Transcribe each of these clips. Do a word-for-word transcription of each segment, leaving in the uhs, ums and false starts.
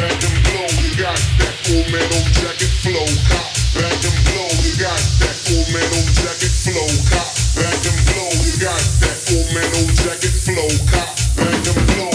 back and blow, you got that full metal jacket flow. Cop back and blow, you got that full metal jacket flow. Cop back and blow, you got that full metal jacket flow. Cop back and blow.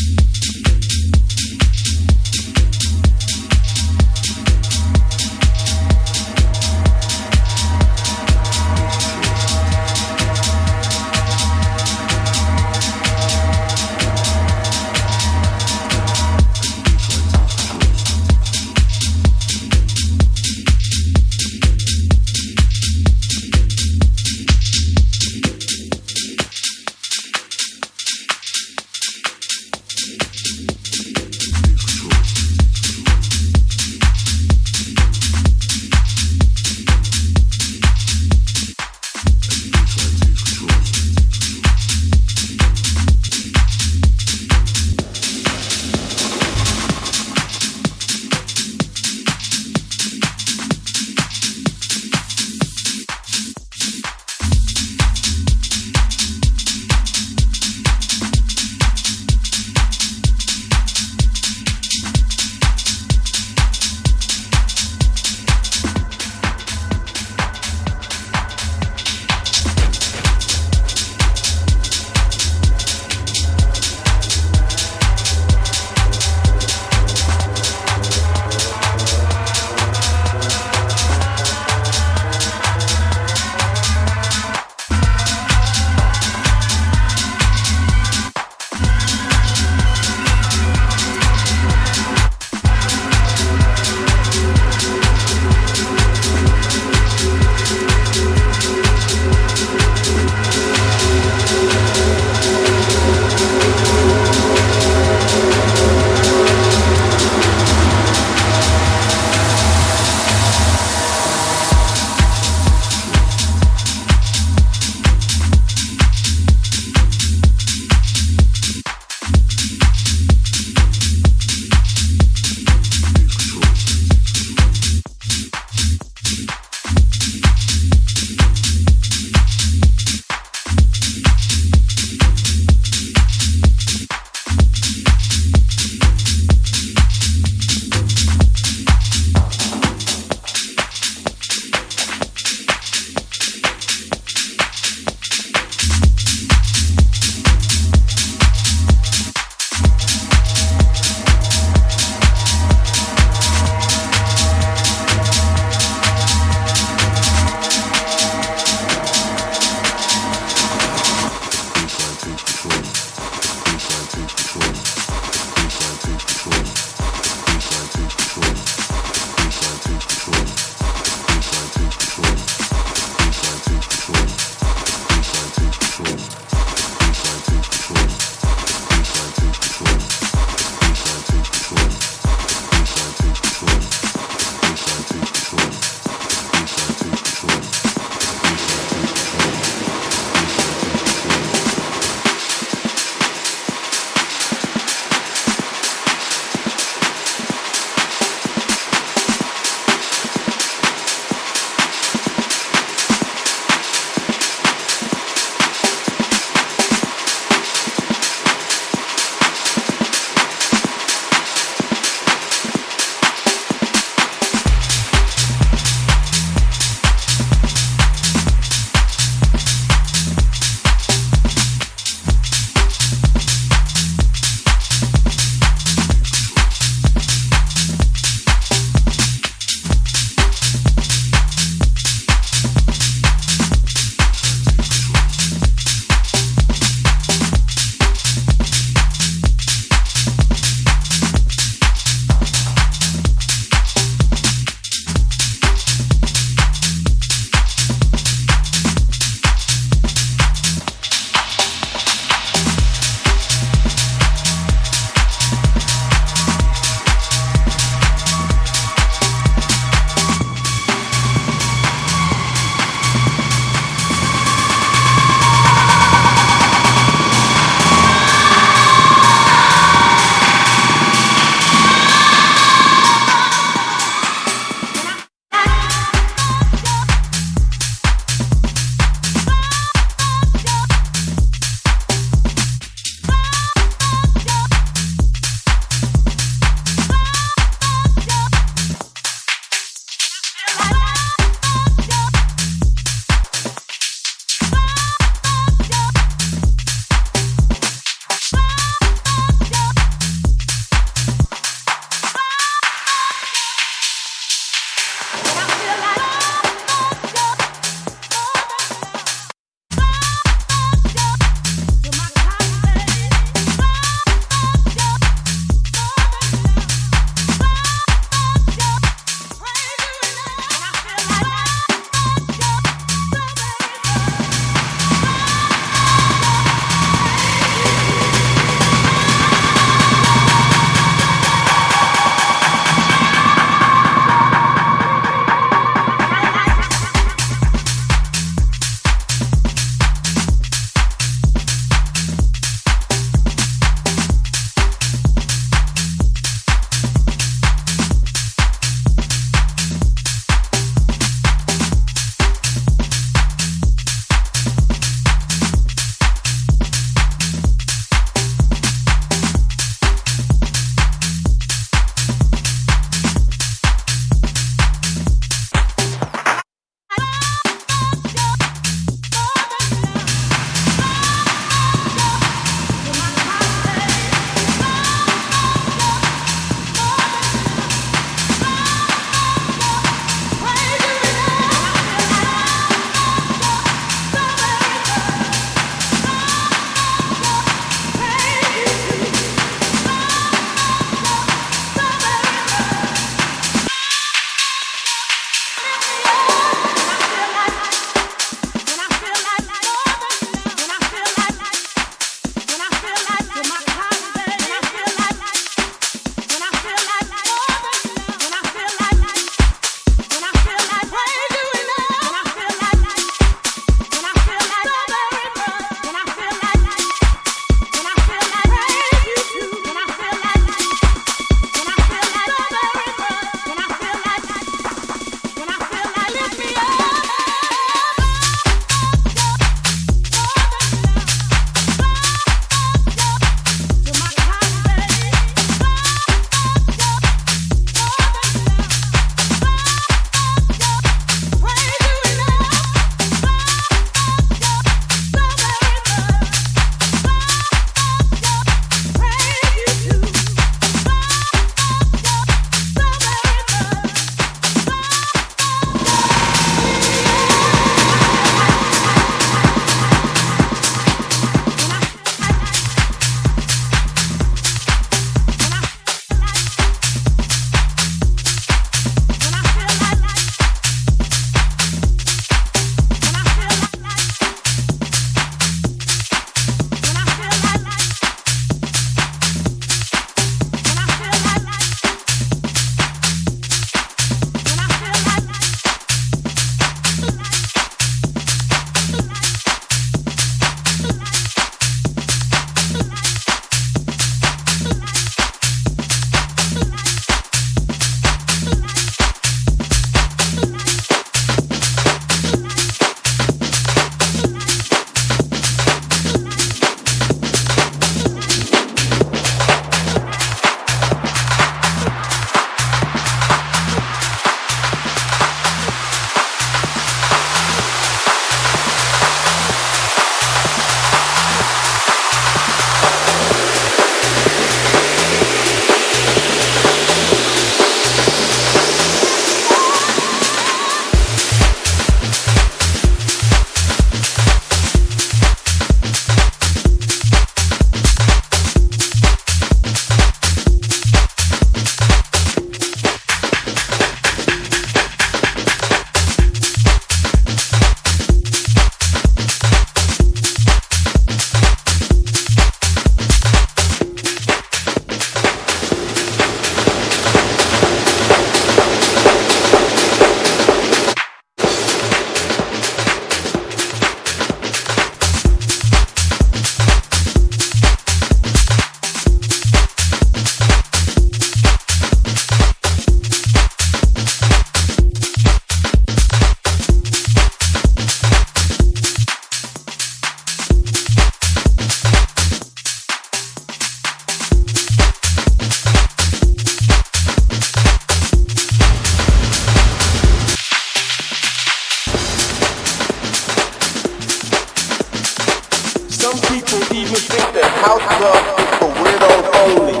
Some people even think that house love is for widows only.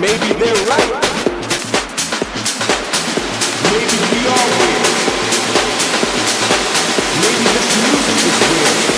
Maybe they're right. Maybe we are weird. Maybe this music is weird.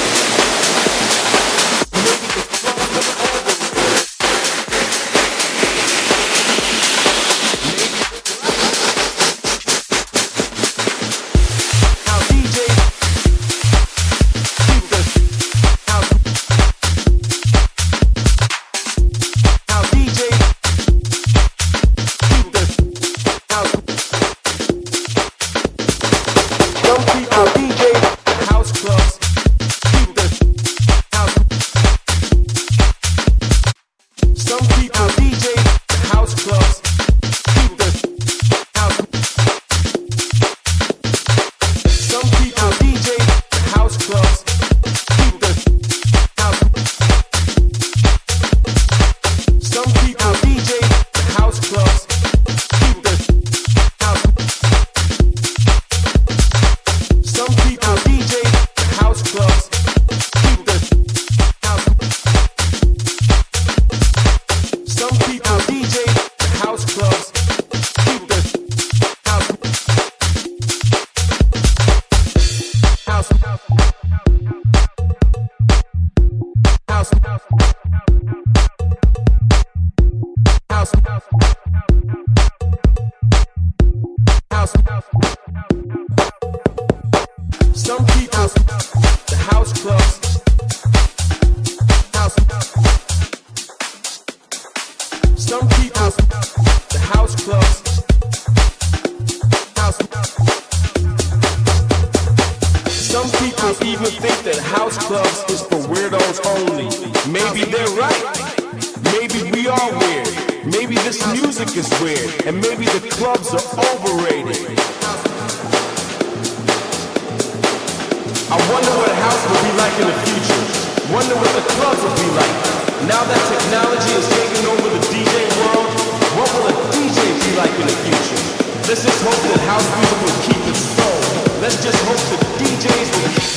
Maybe the songs of all the world. Maybe they're right. How D Js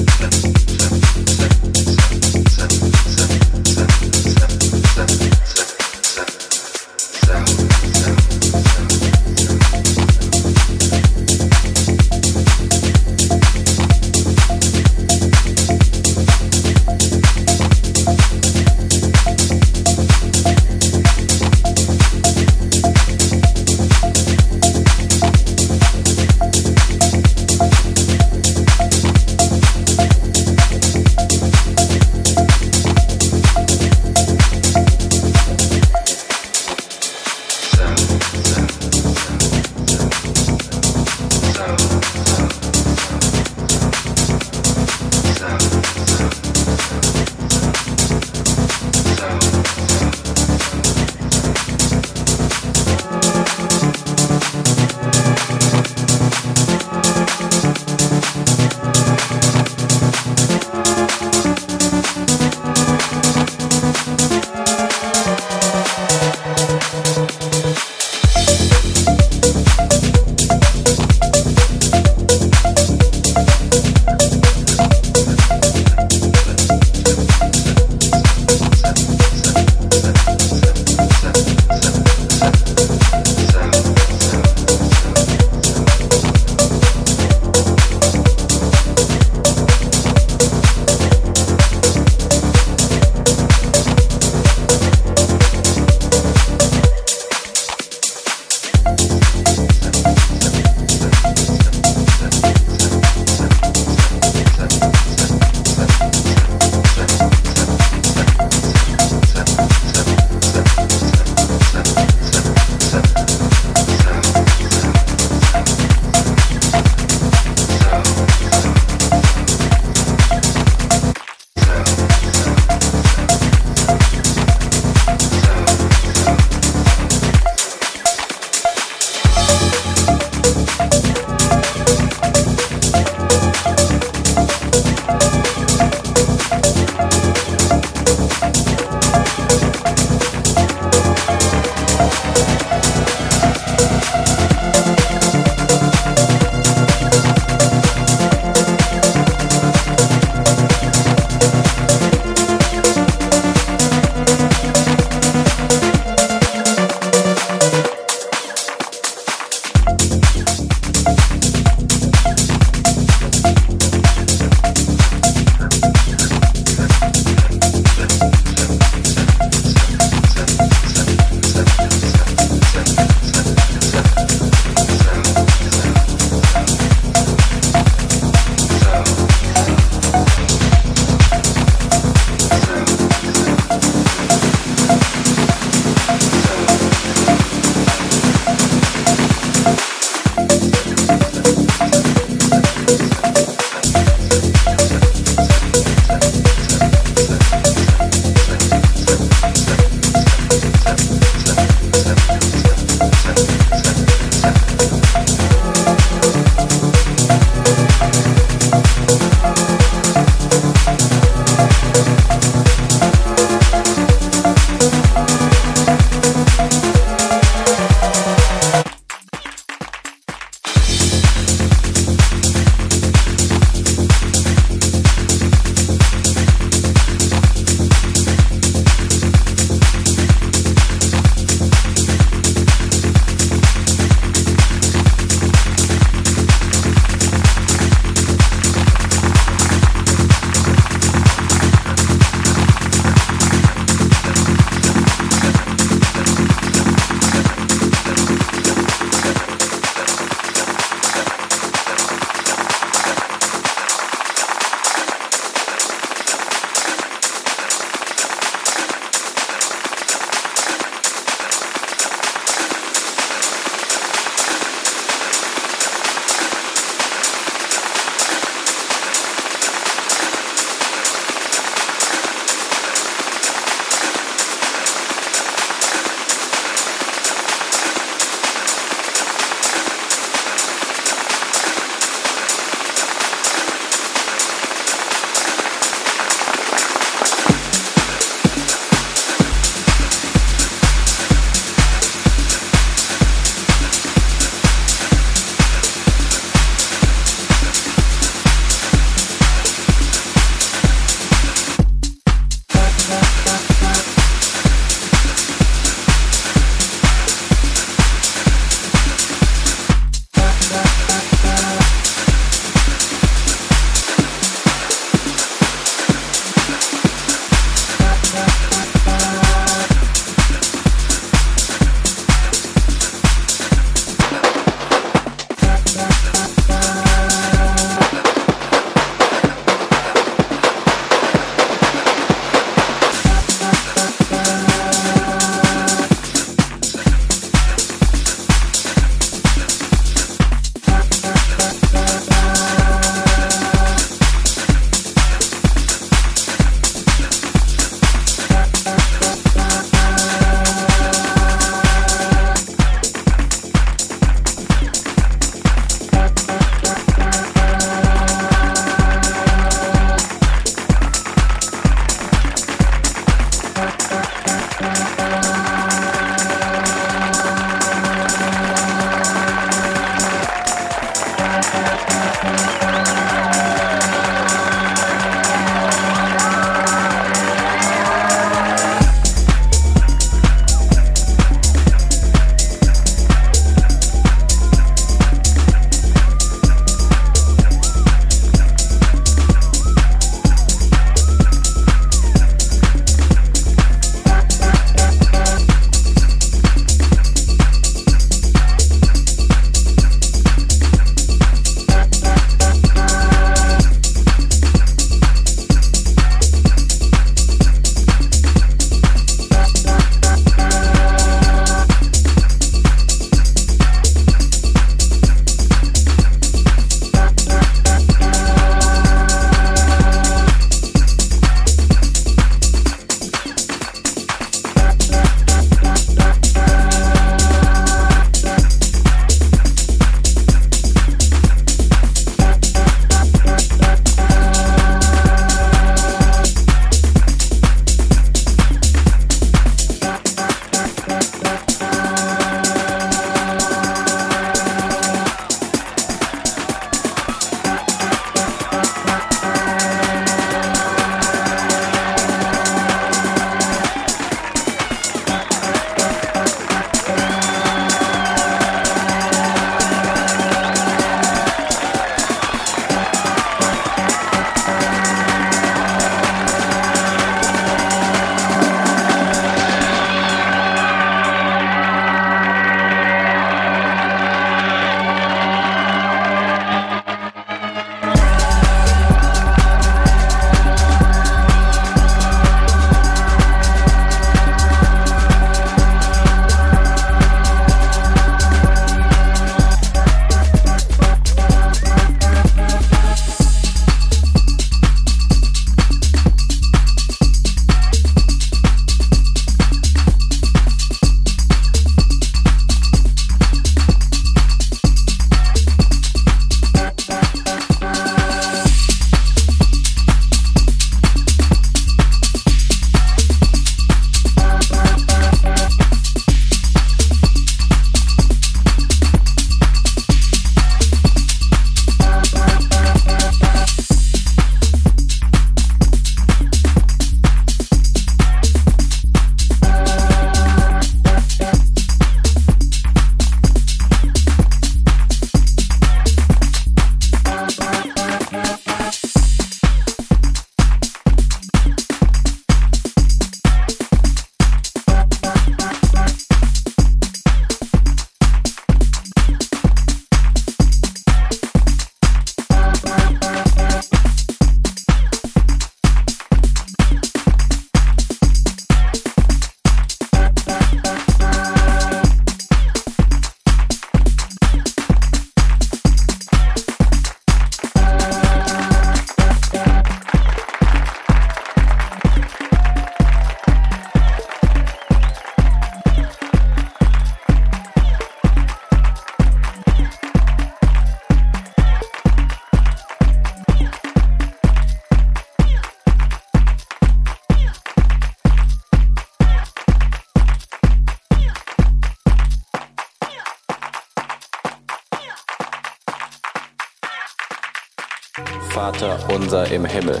Vater unser im Himmel,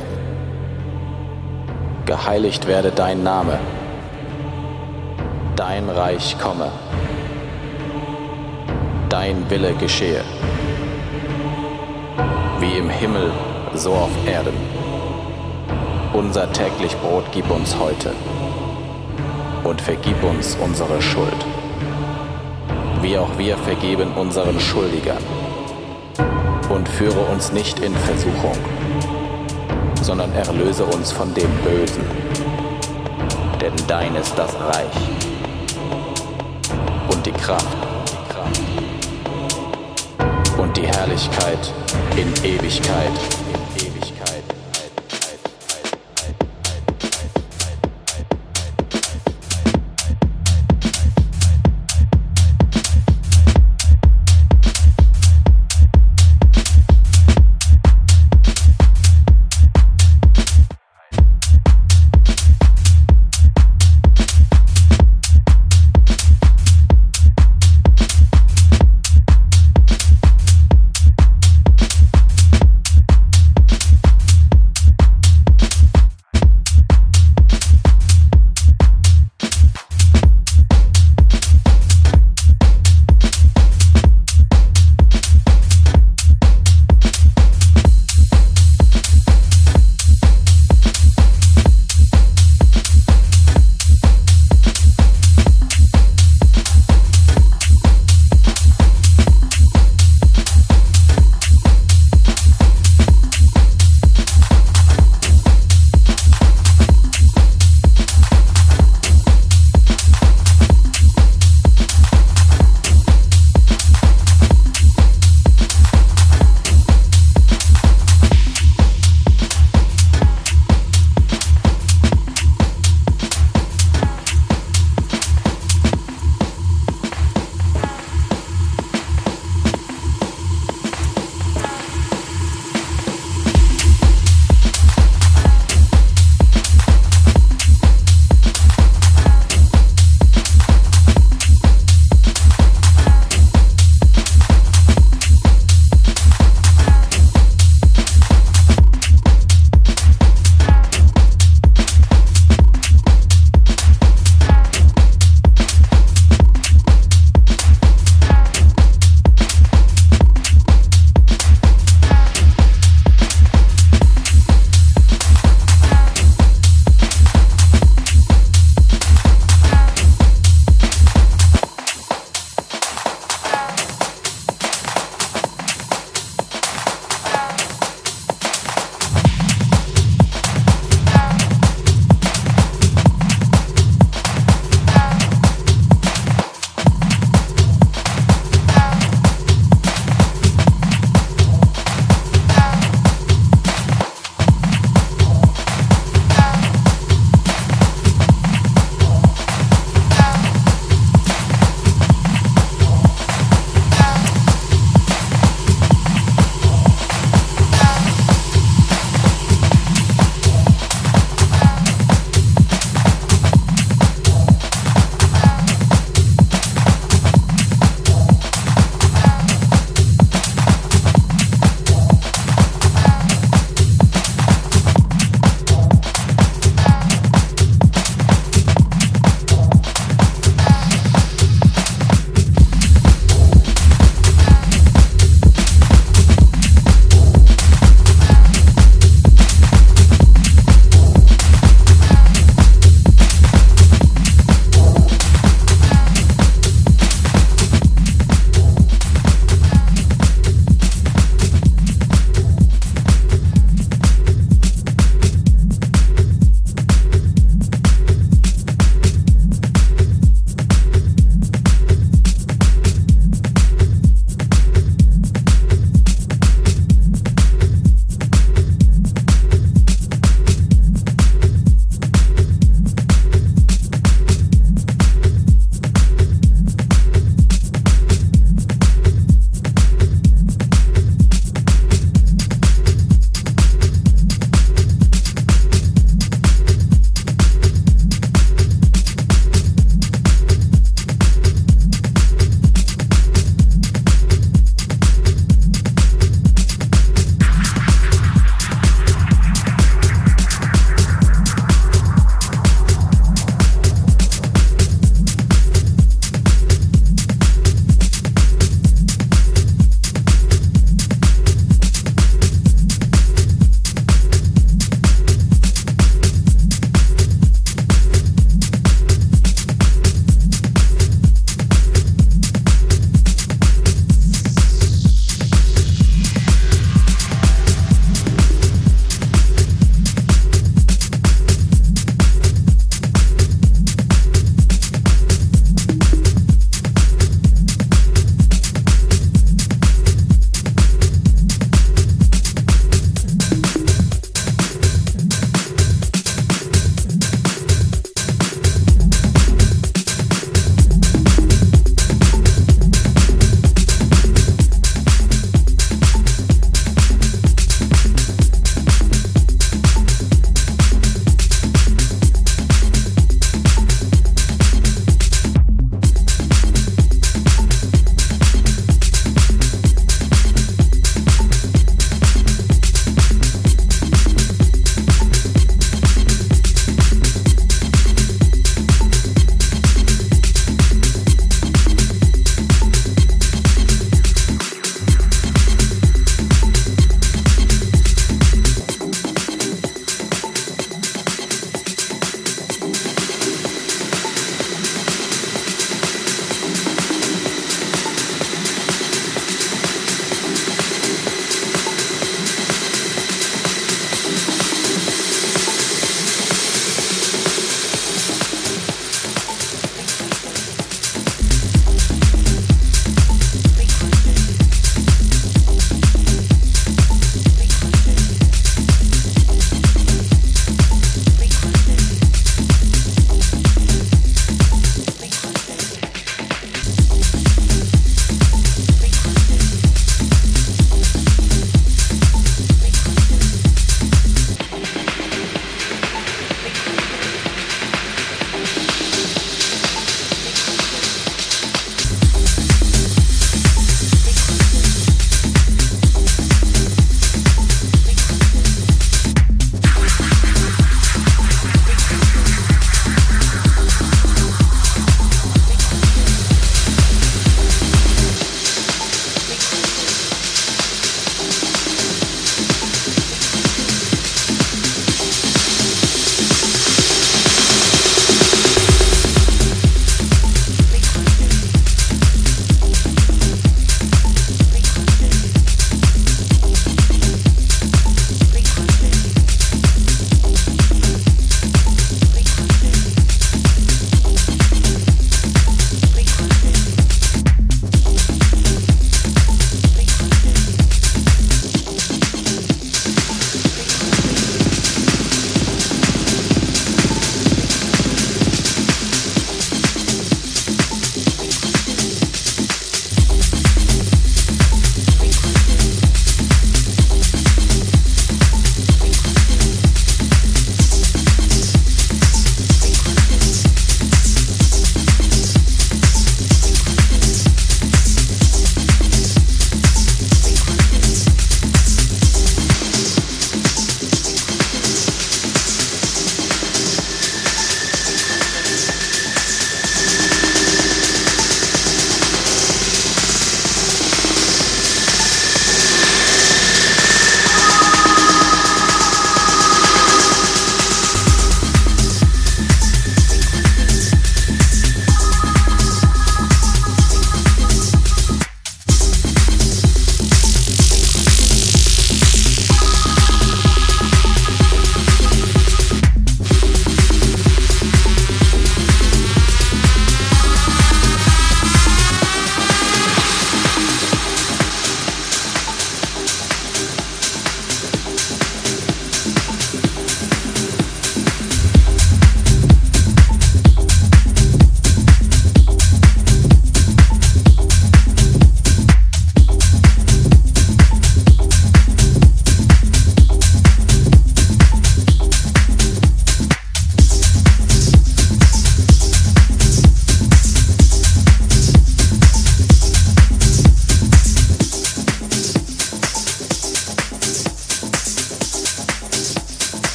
geheiligt werde dein Name, dein Reich komme, dein Wille geschehe, wie im Himmel, so auf Erden. Unser täglich Brot gib uns heute und vergib uns unsere Schuld, wie auch wir vergeben unseren Schuldigern. Und führe uns nicht in Versuchung, sondern erlöse uns von dem Bösen. Denn dein ist das Reich und die Kraft und die Herrlichkeit in Ewigkeit.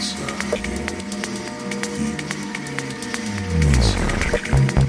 Inside. Inside.